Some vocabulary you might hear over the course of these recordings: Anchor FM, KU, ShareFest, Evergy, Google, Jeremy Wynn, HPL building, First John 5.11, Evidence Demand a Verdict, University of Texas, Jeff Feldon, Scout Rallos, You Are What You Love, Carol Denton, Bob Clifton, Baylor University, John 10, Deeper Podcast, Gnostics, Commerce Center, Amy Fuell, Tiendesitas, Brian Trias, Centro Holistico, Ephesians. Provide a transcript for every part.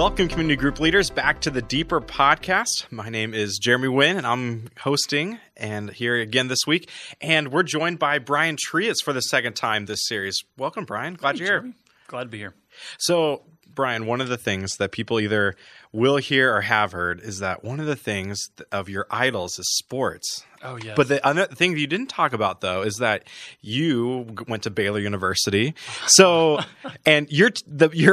Welcome, community group leaders, back to the Deeper Podcast. My name is Jeremy Wynn, and I'm hosting and here again this week. And we're joined by Brian Trias for the second time this series. Welcome, Brian. Glad you're here. Glad to be here. So, Brian, one of the things that people either will hear or have heard is that one of the things of your idols is sports. Oh, yes. But the other thing you didn't talk about, though, is that you went to Baylor University. So, and your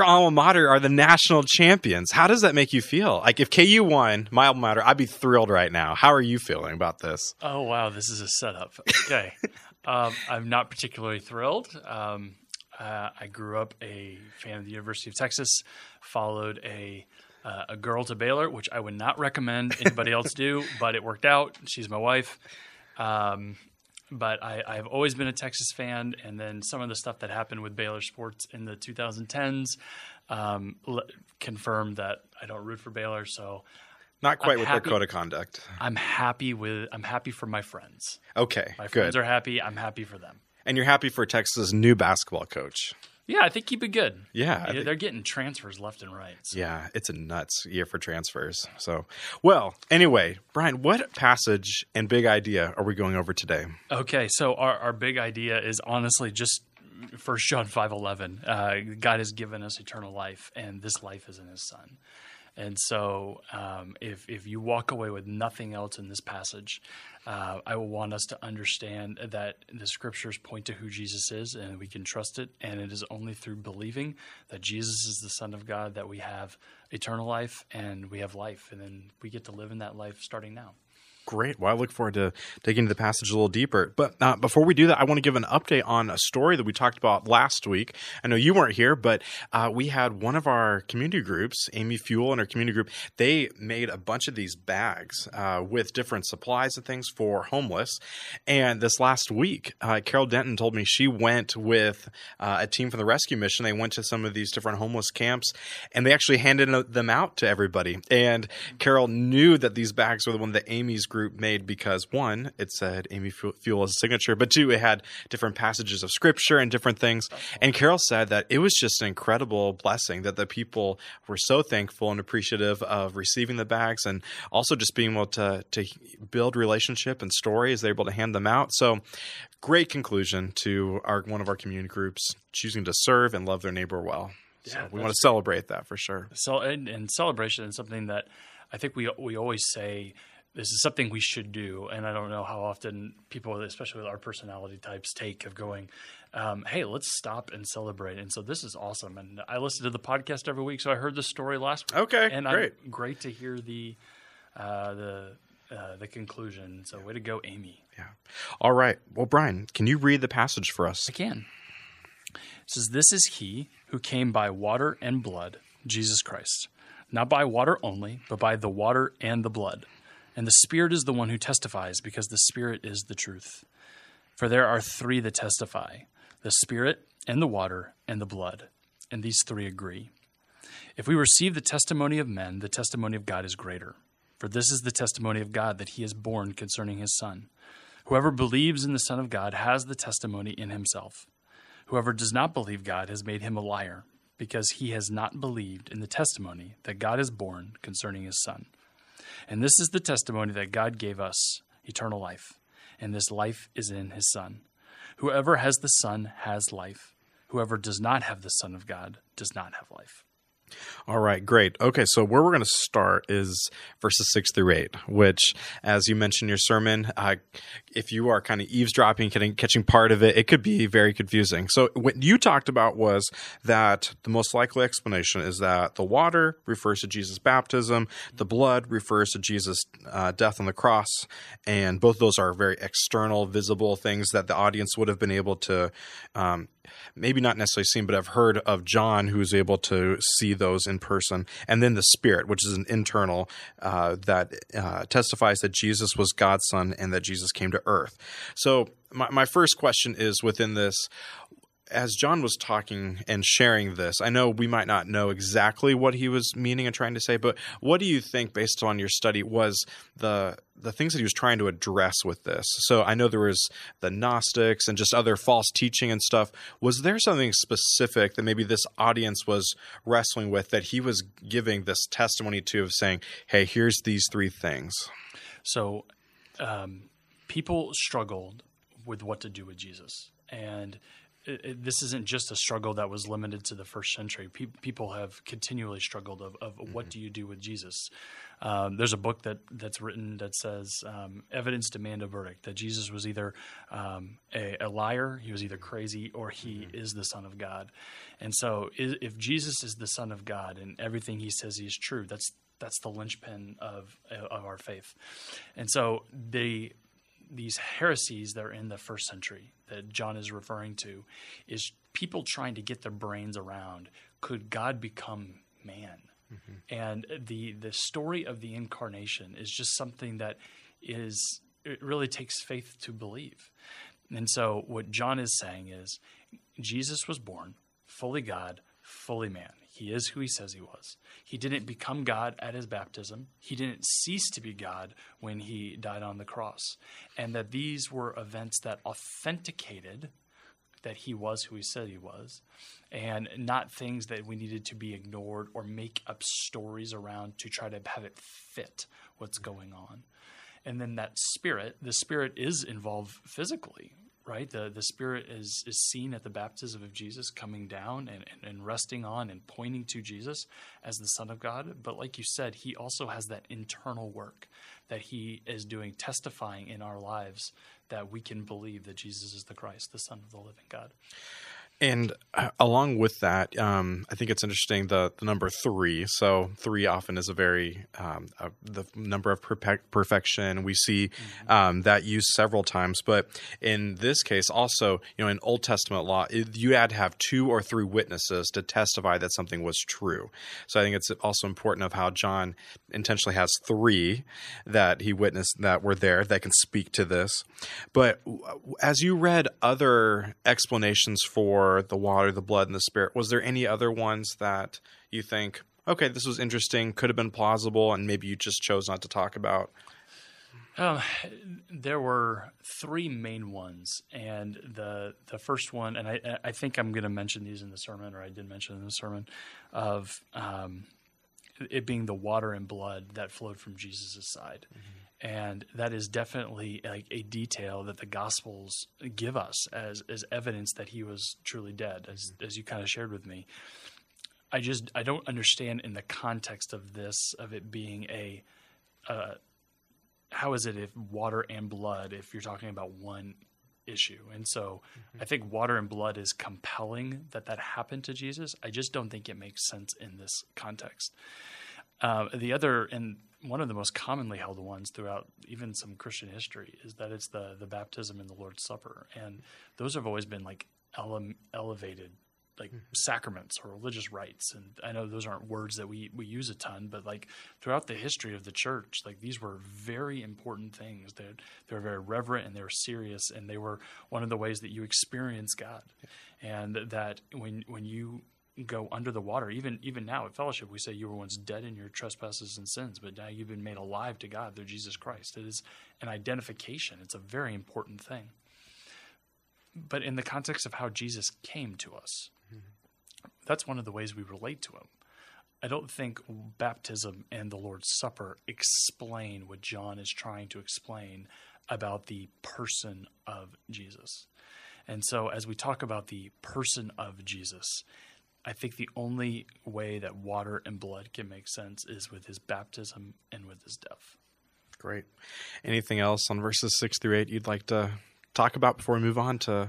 alma mater are the national champions. How does that make you feel? Like, if KU won, my alma mater, I'd be thrilled right now. How are you feeling about this? Oh, wow. This is a setup. Okay. I'm not particularly thrilled. I grew up a fan of the University of Texas, followed a girl to Baylor, which I would not recommend anybody else do, but it worked out. She's my wife. But I've always been a Texas fan, and then some of the stuff that happened with Baylor sports in the 2010s confirmed that I don't root for Baylor, so... Not quite with their code of conduct. I'm happy for my friends. Okay, my friends are happy. I'm happy for them. And you're happy for Texas' new basketball coach. Yeah, I think he'd be good. Yeah. They're getting transfers left and right. So. Yeah, it's a nuts year for transfers. So, well, anyway, Brian, what passage and big idea are we going over today? Okay, so our big idea is honestly just First John 5.11. God has given us eternal life, and this life is in his Son. And so if you walk away with nothing else in this passage, I will want us to understand that the Scriptures point to who Jesus is and we can trust it. And it is only through believing that Jesus is the Son of God that we have eternal life and we have life. And then we get to live in that life starting now. Great. Well, I look forward to digging into the passage a little deeper. But before we do that, I want to give an update on a story that we talked about last week. I know you weren't here, but we had one of our community groups, Amy Fuell and her community group, they made a bunch of these bags with different supplies and things for homeless. And this last week, Carol Denton told me she went with a team from the rescue mission. They went to some of these different homeless camps, and they actually handed them out to everybody. And Carol knew that these bags were the one that Amy's group made because, one, it said Amy Fuell's signature, but two, it had different passages of Scripture and different things. And Carol said that it was just an incredible blessing that the people were so thankful and appreciative of receiving the bags and also just being able to build relationship and stories. They're able to hand them out. So great conclusion to one of our community groups choosing to serve and love their neighbor well. Yeah, so we want to celebrate that for sure. So, and celebration is something that I think we always say. This is something we should do, and I don't know how often people, especially with our personality types, take of going, hey, let's stop and celebrate. And so this is awesome. And I listen to the podcast every week, so I heard this story last week. Okay, and great. Great to hear the conclusion. So way to go, Amy. Yeah. All right. Well, Brian, can you read the passage for us? I can. It says, "This is he who came by water and blood, Jesus Christ, not by water only, but by the water and the blood. And the Spirit is the one who testifies, because the Spirit is the truth. For there are three that testify, the Spirit and the water and the blood, and these three agree. If we receive the testimony of men, the testimony of God is greater. For this is the testimony of God that he is born concerning his Son. Whoever believes in the Son of God has the testimony in himself. Whoever does not believe God has made him a liar, because he has not believed in the testimony that God is born concerning his Son. And this is the testimony that God gave us, eternal life, and this life is in his Son. Whoever has the Son has life. Whoever does not have the Son of God does not have life." All right, great. Okay, so where we're going to start is verses 6-8, which, as you mentioned in your sermon, if you are kind of eavesdropping, catching part of it, it could be very confusing. So what you talked about was that the most likely explanation is that the water refers to Jesus' baptism, the blood refers to Jesus' death on the cross, and both of those are very external, visible things that the audience would have been able to maybe not necessarily seen, but I've heard of John who's able to see those in person. And then the Spirit, which is an internal that testifies that Jesus was God's Son and that Jesus came to earth. So my first question is within this, as John was talking and sharing this, I know we might not know exactly what he was meaning and trying to say, but what do you think, based on your study, was the things that he was trying to address with this? So I know there was the Gnostics and just other false teaching and stuff. Was there something specific that maybe this audience was wrestling with that he was giving this testimony to, of saying, hey, here's these three things? So people struggled with what to do with Jesus. And this isn't just a struggle that was limited to the first century. People have continually struggled of what do you do with Jesus? There's a book that's written that says Evidence Demand a Verdict, that Jesus was either a liar, he was either crazy, or he is the Son of God. And so if Jesus is the Son of God and everything he says he is true, that's the linchpin of our faith. And so these heresies that are in the first century that John is referring to is people trying to get their brains around, could God become man? Mm-hmm. And the story of the incarnation is just something that it really takes faith to believe. And so what John is saying is Jesus was born fully God, fully man. He is who he says he was. He didn't become God at his baptism. He didn't cease to be God when he died on the cross. And that these were events that authenticated that he was who he said he was, and not things that we needed to be ignored or make up stories around to try to have it fit what's going on. And then that spirit, the spirit is involved physically, right? The Spirit is seen at the baptism of Jesus coming down and resting on and pointing to Jesus as the Son of God. But like you said, he also has that internal work that he is doing, testifying in our lives that we can believe that Jesus is the Christ, the Son of the living God. And along with that, I think it's interesting the number 3. So 3 often is a very the number of perfection. We see that used several times, but in this case, also, you know, in Old Testament law, you had to have 2 or 3 witnesses to testify that something was true. So I think it's also important of how John intentionally has 3 that he witnessed that were there that can speak to this. But as you read other explanations for the water, the blood, and the spirit, was there any other ones that you think, okay, this was interesting, could have been plausible, and maybe you just chose not to talk about? There were 3 main ones, and the first one, and I think I'm going to mention these in the sermon, or I did mention in the sermon, of it being the water and blood that flowed from Jesus' side. Mm-hmm. And that is definitely like a detail that the Gospels give us as evidence that he was truly dead, as you kind of shared with me. I don't understand in the context of this, of it being how is it if water and blood, if you're talking about one issue? And so I think water and blood is compelling that happened to Jesus. I just don't think it makes sense in this context. The other, and one of the most commonly held ones throughout even some Christian history, is that it's the baptism and the Lord's Supper. And those have always been like elevated, like sacraments or religious rites. And I know those aren't words that we use a ton, but like throughout the history of the church, like these were very important things. They were very reverent and they were serious, and they were one of the ways that you experience God. Yeah. And that when you go under the water, even now at Fellowship, we say you were once dead in your trespasses and sins, but now you've been made alive to God through Jesus Christ. It is an identification. It's a very important thing. But in the context of how Jesus came to us, that's one of the ways we relate to him. I don't think baptism and the Lord's Supper explain what John is trying to explain about the person of Jesus. And so as we talk about the person of Jesus, I think the only way that water and blood can make sense is with his baptism and with his death. Great. Anything else on verses 6-8 you'd like to talk about before we move on to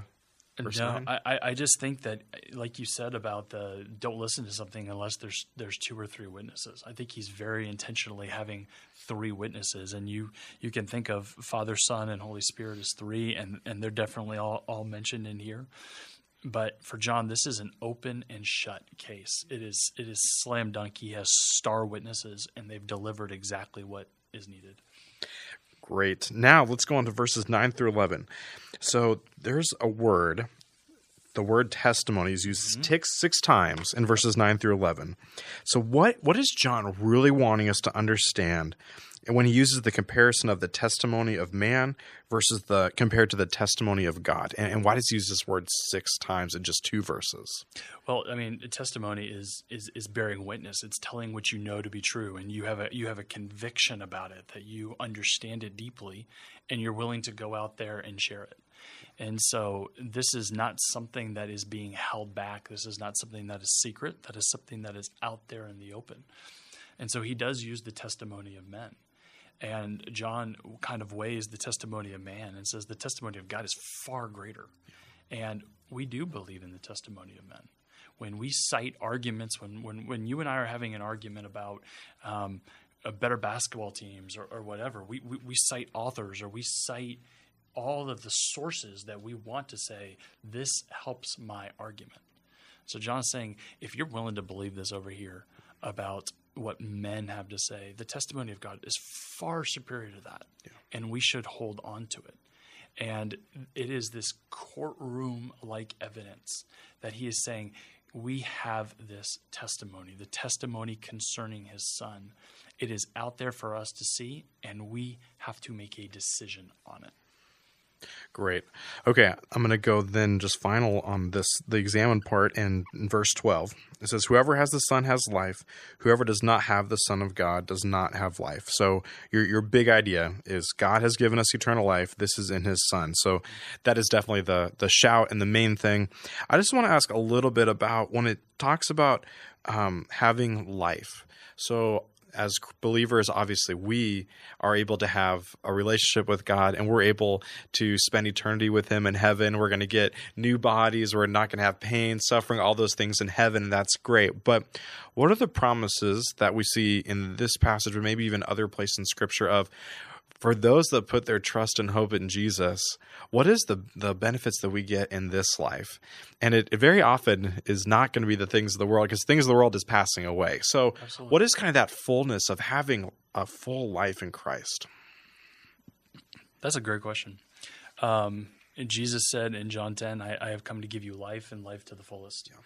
verse 9? No, I just think that, like you said about the don't listen to something unless there's 2 or 3 witnesses. I think he's very intentionally having 3 witnesses, and you can think of Father, Son, and Holy Spirit as 3, and they're definitely all mentioned in here. But for John, this is an open and shut case. It is slam dunk. He has star witnesses, and they've delivered exactly what is needed. Great. Now let's go on to verses 9-11. So there's a word the word testimony is used six times in verses 9 through 11. So what is John really wanting us to understand when he uses the comparison of the testimony of man versus compared to the testimony of God? And why does he use this word six times in just two verses? Well, I mean, testimony is bearing witness. It's telling what you know to be true, and you have a conviction about it, that you understand it deeply, and you're willing to go out there and share it. And so this is not something that is being held back. This is not something that is secret. That is something that is out there in the open. And so he does use the testimony of men. And John kind of weighs the testimony of man and says the testimony of God is far greater. And we do believe in the testimony of men. When we cite arguments, when you and I are having an argument about better basketball teams or whatever, we cite authors, or we cite all of the sources that we want to say, this helps my argument. So John's saying, if you're willing to believe this over here about what men have to say, the testimony of God is far superior to that, and we should hold on to it. And it is this courtroom-like evidence that he is saying, we have this testimony, the testimony concerning his son. It is out there for us to see, and we have to make a decision on it. Great. Okay, I'm going to go then just final on this, the examine part in verse 12. It says, whoever has the Son has life. Whoever does not have the Son of God does not have life. So your big idea is God has given us eternal life. This is in his Son. So that is definitely the shout and the main thing. I just want to ask a little bit about when it talks about having life. So as believers, obviously, we are able to have a relationship with God, and we're able to spend eternity with him in heaven. We're going to get new bodies. We're not going to have pain, suffering, all those things in heaven, and that's great. But what are the promises that we see in this passage, or maybe even other places in Scripture, of for those that put their trust and hope in Jesus, what is the benefits that we get in this life? And it very often is not going to be the things of the world, because things of the world is passing away. So absolutely. What is kind of that fullness of having a full life in Christ? That's a great question. Jesus said in John 10, I have come to give you life and life to the fullest. Yeah.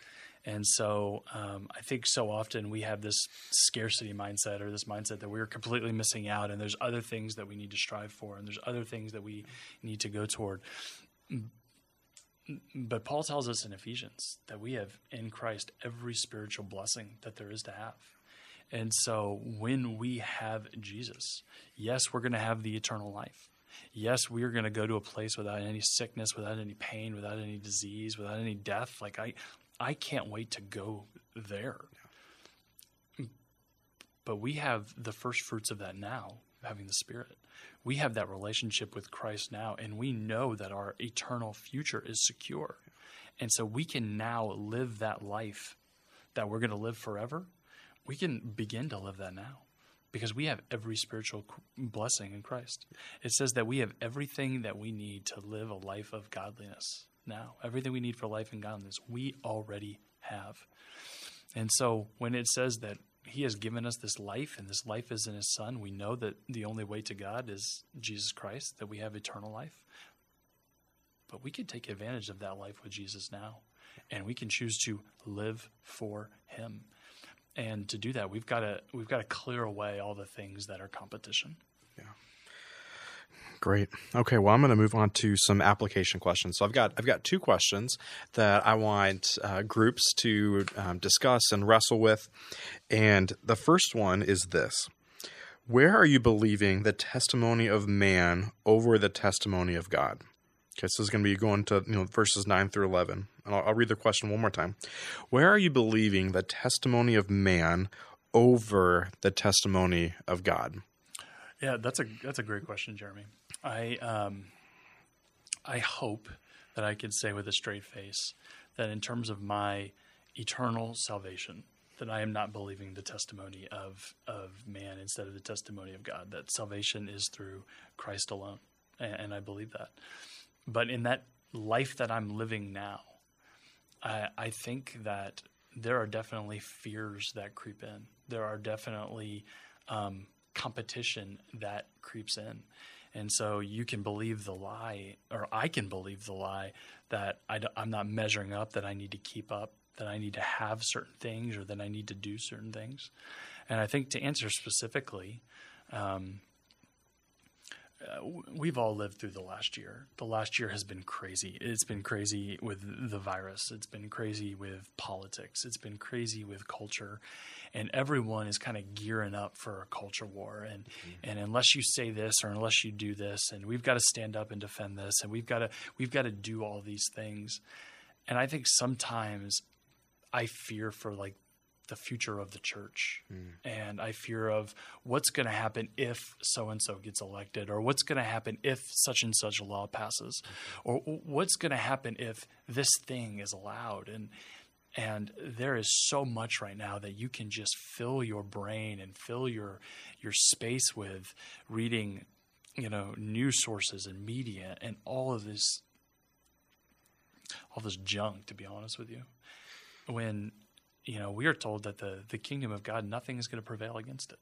And so I think so often we have this scarcity mindset, or this mindset that we're completely missing out, and there's other things that we need to strive for, and there's other things that we need to go toward. But Paul tells us in Ephesians that we have in Christ every spiritual blessing that there is to have. And so when we have Jesus, yes, we're going to have the eternal life. Yes, we are going to go to a place without any sickness, without any pain, without any disease, without any death. Like I can't wait to go there. Yeah. But we have the first fruits of that now, having the Spirit. We have that relationship with Christ now, and we know that our eternal future is secure. Yeah. And so we can now live that life that we're going to live forever. We can begin to live that now, because we have every spiritual blessing in Christ. It says that we have everything that we need to live a life of godliness now. Everything we need for life and godliness, we already have. And so when it says that he has given us this life, and this life is in his Son, we know that the only way to God is Jesus Christ, that we have eternal life. But we can take advantage of that life with Jesus now, and we can choose to live for him. And to do that, we've got to clear away all the things that are competition. Yeah. Great. Okay, well, I'm going to move on to some application questions. So I've got two questions that I want groups to discuss and wrestle with. And the first one is this: where are you believing the testimony of man over the testimony of God? Okay, so this is going to be going to verses 9 through 11. And I'll read the question one more time. Where are you believing the testimony of man over the testimony of God? Yeah, that's a great question, Jeremy. I hope that I can say with a straight face that in terms of my eternal salvation, that I am not believing the testimony of man instead of the testimony of God, that salvation is through Christ alone. And I believe that. But in that life that I'm living now, I think that there are definitely fears that creep in. There are definitely competition that creeps in. And so you can believe the lie, or I can believe the lie that I'm not measuring up, that I need to keep up, that I need to have certain things, or that I need to do certain things. And I think to answer specifically, we've all lived through the last year. The last year has been crazy. It's been crazy with the virus. It's been crazy with politics. It's been crazy with culture. And everyone is kind of gearing up for a culture war. And and unless you say this, or unless you do this, and we've got to stand up and defend this, and we've got to do all these things. And I think sometimes I fear for like the future of the church. And I fear of what's going to happen if so-and-so gets elected, or what's going to happen if such and such a law passes, or what's going to happen if this thing is allowed. And there is so much right now that you can just fill your brain and fill your space with reading, news sources and media and all this junk, to be honest with you. When we are told that the kingdom of God, nothing is going to prevail against it.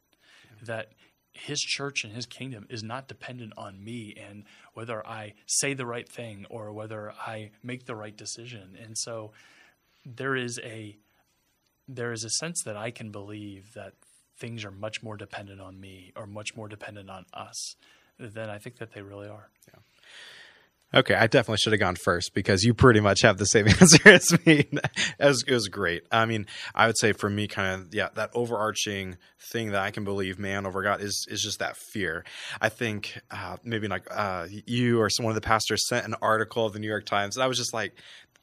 Yeah. That his church and his kingdom is not dependent on me and whether I say the right thing or whether I make the right decision. And so there is a sense that I can believe that things are much more dependent on me or much more dependent on us than I think that they really are. Yeah. Okay, I definitely should have gone first because you pretty much have the same answer as me. It was great. I mean, I would say for me, kind of, that overarching thing that I can believe man over God is just that fear. I think maybe you or one of the pastors sent an article of the New York Times, and I was just like,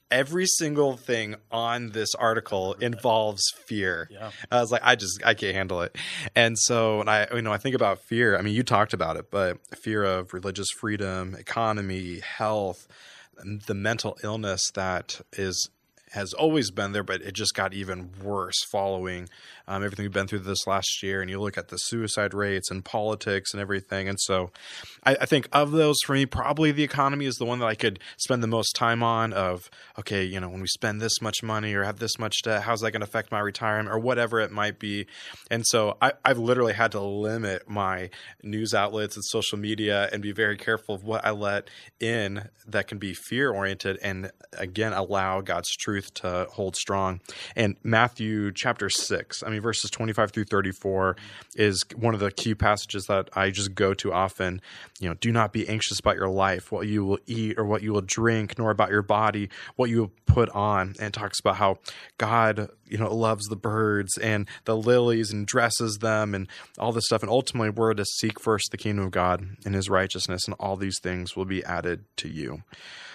every single thing on this article involves fear. Yeah. I was like, I can't handle it. And so when I think about fear, I mean, you talked about it, but fear of religious freedom, economy, health, the mental illness that has always been there, but it just got even worse following everything we've been through this last year. And you look at the suicide rates and politics and everything. And so I think of those, for me, probably the economy is the one that I could spend the most time on of, okay, when we spend this much money or have this much debt, how's that going to affect my retirement or whatever it might be? And so I've literally had to limit my news outlets and social media and be very careful of what I let in that can be fear-oriented and, again, allow God's truth to hold strong. And Matthew chapter 6, I mean, verses 25 through 34 is one of the key passages that I just go to often. Do not be anxious about your life, what you will eat or what you will drink, nor about your body, what you will put on. And it talks about how God, loves the birds and the lilies and dresses them and all this stuff. And ultimately, we're to seek first the kingdom of God and his righteousness, and all these things will be added to you.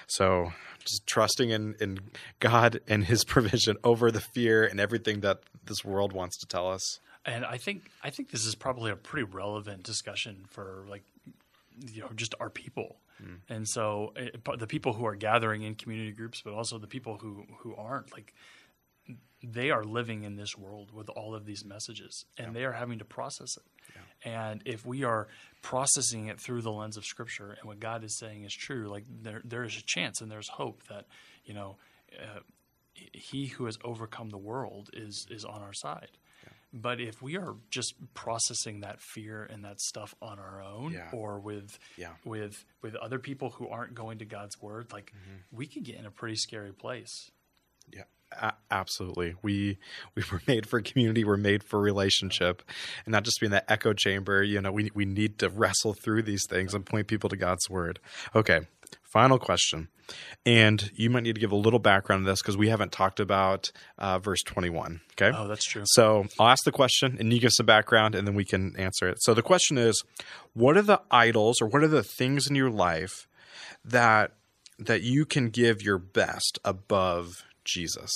So just trusting in God and his provision over the fear and everything that this world wants to tell us. And I think this is probably a pretty relevant discussion for just our people. And so the people who are gathering in community groups, but also the people who aren't, they are living in this world with all of these messages, and they are having to process it. Yeah. And if we are processing it through the lens of Scripture and what God is saying is true, there is a chance and there's hope that he who has overcome the world is on our side. Yeah. But if we are just processing that fear and that stuff on our own or with other people who aren't going to God's word, we could get in a pretty scary place. Yeah. Absolutely. We were made for community. We're made for relationship, and not just be in that echo chamber. We need to wrestle through these things and point people to God's word. Okay. Final question. And you might need to give a little background on this because we haven't talked about verse 21. Okay. Oh, that's true. So I'll ask the question and you give some background and then we can answer it. So the question is, what are the idols or what are the things in your life that you can give your best above Jesus?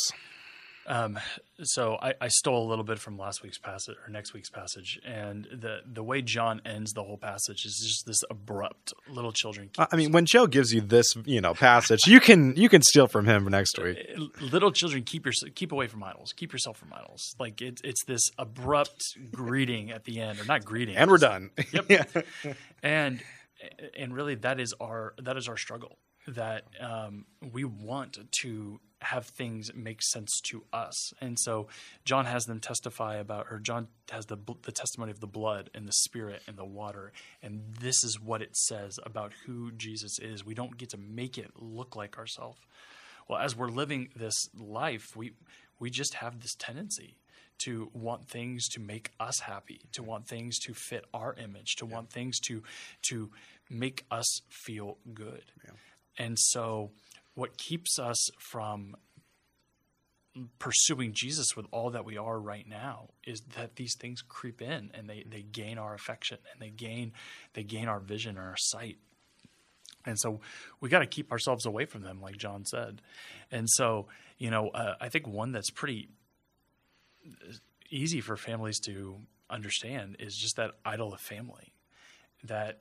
So I stole a little bit from last week's passage or next week's passage, and the way John ends the whole passage is just this abrupt little children. I mean, when Joe gives you this, passage, you can steal from him next week. Little children, keep away from idols. Keep yourself from idols. It's this abrupt greeting at the end, or not greeting, and we're done. Yep. Yeah. And really, that is our struggle. That we want to have things make sense to us. And so John has them testify about, or John has the testimony of the blood and the spirit and the water. And this is what it says about who Jesus is. We don't get to make it look like ourselves. Well, as we're living this life, we just have this tendency to want things to make us happy, to want things to fit our image, to want things to make us feel good. Yeah. And so what keeps us from pursuing Jesus with all that we are right now is that these things creep in and they gain our affection and they gain our vision or our sight. And so we got to keep ourselves away from them, like John said. And so, I think one that's pretty easy for families to understand is just that idol of family, that,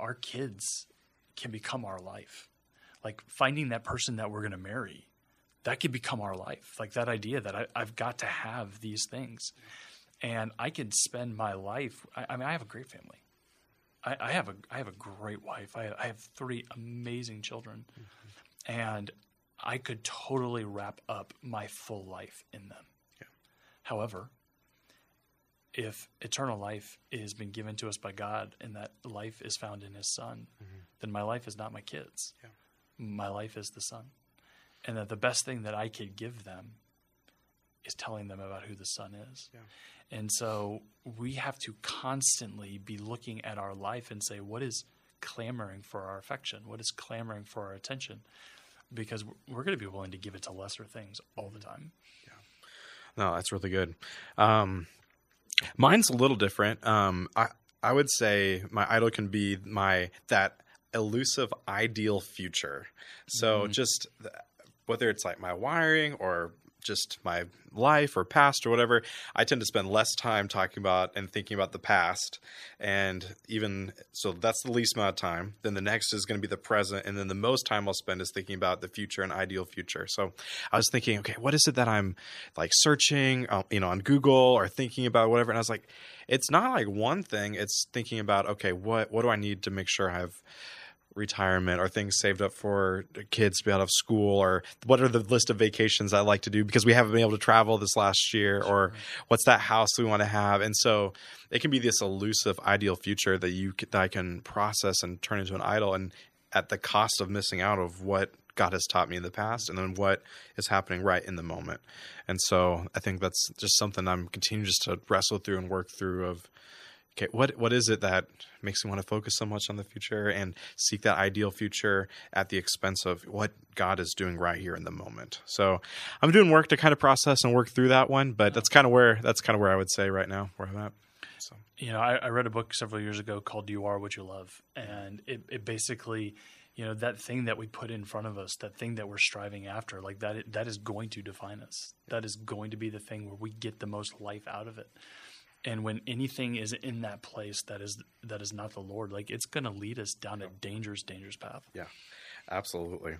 our kids can become our life. Like finding that person that we're going to marry, that could become our life. Like that idea that I've got to have these things. And I can spend my life – I mean, I have a great family. I have a great wife. I have 3 amazing children. Mm-hmm. And I could totally wrap up my full life in them. Yeah. However, if eternal life has been given to us by God and that life is found in his son, mm-hmm. then my life is not my kids. Yeah. My life is the son. And that the best thing that I could give them is telling them about who the son is. Yeah. And so we have to constantly be looking at our life and say, what is clamoring for our affection? What is clamoring for our attention? Because we're going to be willing to give it to lesser things all the time. Yeah. No, that's really good. Mine's a little different. I would say my idol can be that elusive ideal future. So just whether it's like my wiring or just my life or past or whatever, I tend to spend less time talking about and thinking about the past. And even so, that's the least amount of time. Then the next is going to be the present. And then the most time I'll spend is thinking about the future and ideal future. So I was thinking, okay, what is it that I'm like searching, on Google or thinking about whatever? And I was like, it's not like one thing. It's thinking about, okay, what do I need to make sure I have retirement or things saved up for kids to be out of school, or what are the list of vacations I like to do because we haven't been able to travel this last year, or what's that house we want to have. And so it can be this elusive ideal future that I can process and turn into an idol, and at the cost of missing out of what God has taught me in the past and then what is happening right in the moment. And so I think that's just something I'm continuing just to wrestle through and work through of, okay, what is it that makes me want to focus so much on the future and seek that ideal future at the expense of what God is doing right here in the moment? So I'm doing work to kind of process and work through that one, but that's kind of where I would say right now where I'm at. So. I read a book several years ago called You Are What You Love, and it basically, that thing that we put in front of us, that thing that we're striving after, like that is going to define us. That is going to be the thing where we get the most life out of it. And when anything is in that place that is not the Lord, like it's going to lead us down a dangerous, dangerous path. Yeah, absolutely.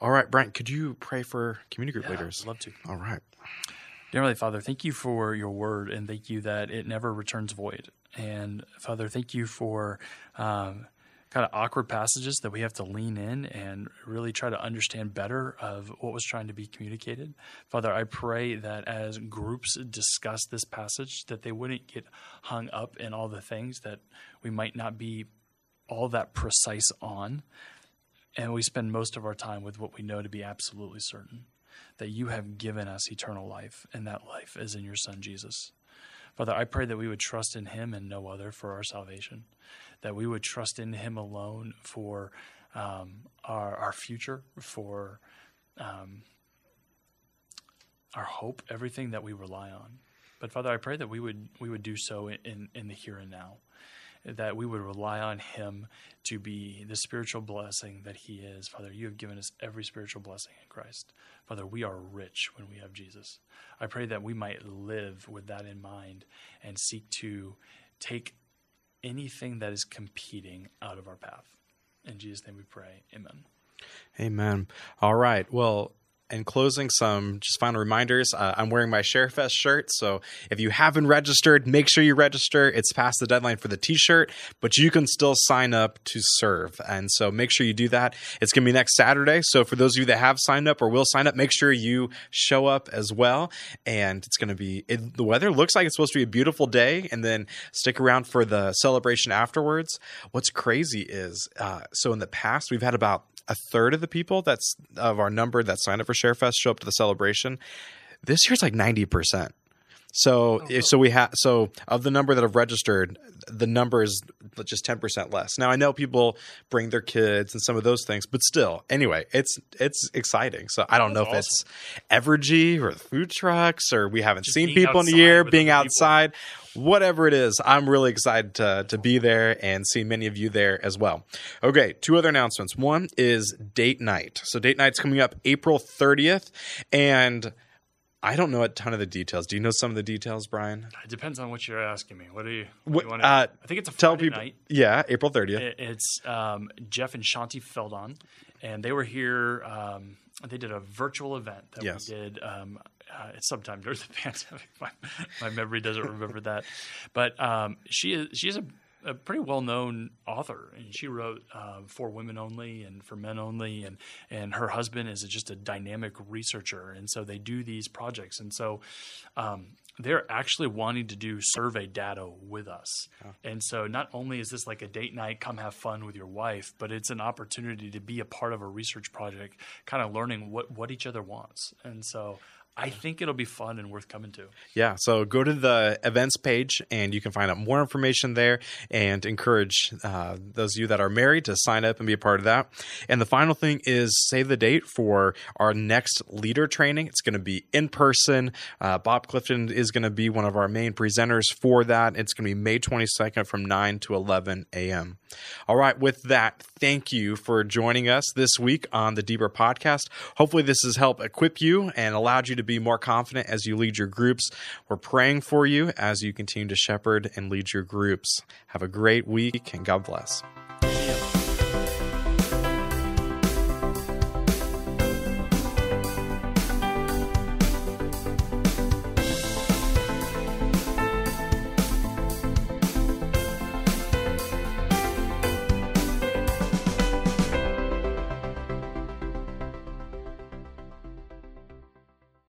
All right, Brian, could you pray for community group leaders? I'd love to. All right. Dear Heavenly Father, thank you for your word, and thank you that it never returns void. And Father, thank you for kind of awkward passages that we have to lean in and really try to understand better of what was trying to be communicated. Father, I pray that as groups discuss this passage, that they wouldn't get hung up in all the things that we might not be all that precise on, and we spend most of our time with what we know to be absolutely certain, that you have given us eternal life, and that life is in your Son, Jesus. Father, I pray that we would trust in him and no other for our salvation, that we would trust in him alone for our future, for our hope, everything that we rely on. But Father, I pray that we would do so in the here and now, that we would rely on him to be the spiritual blessing that he is. Father, you have given us every spiritual blessing in Christ. Father, we are rich when we have Jesus. I pray that we might live with that in mind and seek to take anything that is competing out of our path. In Jesus' name we pray. Amen. Amen. All right. Well, In closing, some just final reminders. I'm wearing my ShareFest shirt, so if you haven't registered, make sure you register. It's past the deadline for the t-shirt, but you can still sign up to serve, and so make sure you do that. It's going to be next Saturday, so for those of you that have signed up or will sign up, make sure you show up as well, and it's going to be – the weather looks like it's supposed to be a beautiful day, and then stick around for the celebration afterwards. What's crazy is so in the past, we've had about a third of the people that's of our number that signed up for ShareFest show up to the celebration. This year's like 90%. So of the number that have registered, the number is just 10% less. Now I know people bring their kids and some of those things, but still, anyway, it's exciting. So I don't know if it's Evergy or the food trucks or we haven't just seen people in a year, being outside. Whatever it is, I'm really excited to be there and see many of you there as well. Okay, two other announcements. One is date night. So date night's coming up April 30th, and I don't know a ton of the details. Do you know some of the details, Brian? It depends on what you're asking me. What do you want to – I think it's a Friday night. Yeah, April 30th. It's Jeff and Shanti Feldon, and they were here they did a virtual event that we did it's sometime during the pandemic. My memory doesn't remember that. But she's a pretty well-known author, and she wrote for women only and for men only, and her husband is just a dynamic researcher, and so they do these projects. And so they're actually wanting to do survey data with us. Yeah. And so not only is this like a date night, come have fun with your wife, but it's an opportunity to be a part of a research project, kind of learning what each other wants. And so I think it'll be fun and worth coming to. Yeah, so go to the events page, and you can find out more information there, and encourage those of you that are married to sign up and be a part of that. And the final thing is save the date for our next leader training. It's going to be in person. Bob Clifton is going to be one of our main presenters for that. It's going to be May 22nd from 9 to 11 a.m. All right, with that, thank you for joining us this week on the Deeper Podcast. Hopefully this has helped equip you and allowed you to be more confident as you lead your groups. We're praying for you as you continue to shepherd and lead your groups. Have a great week, and God bless.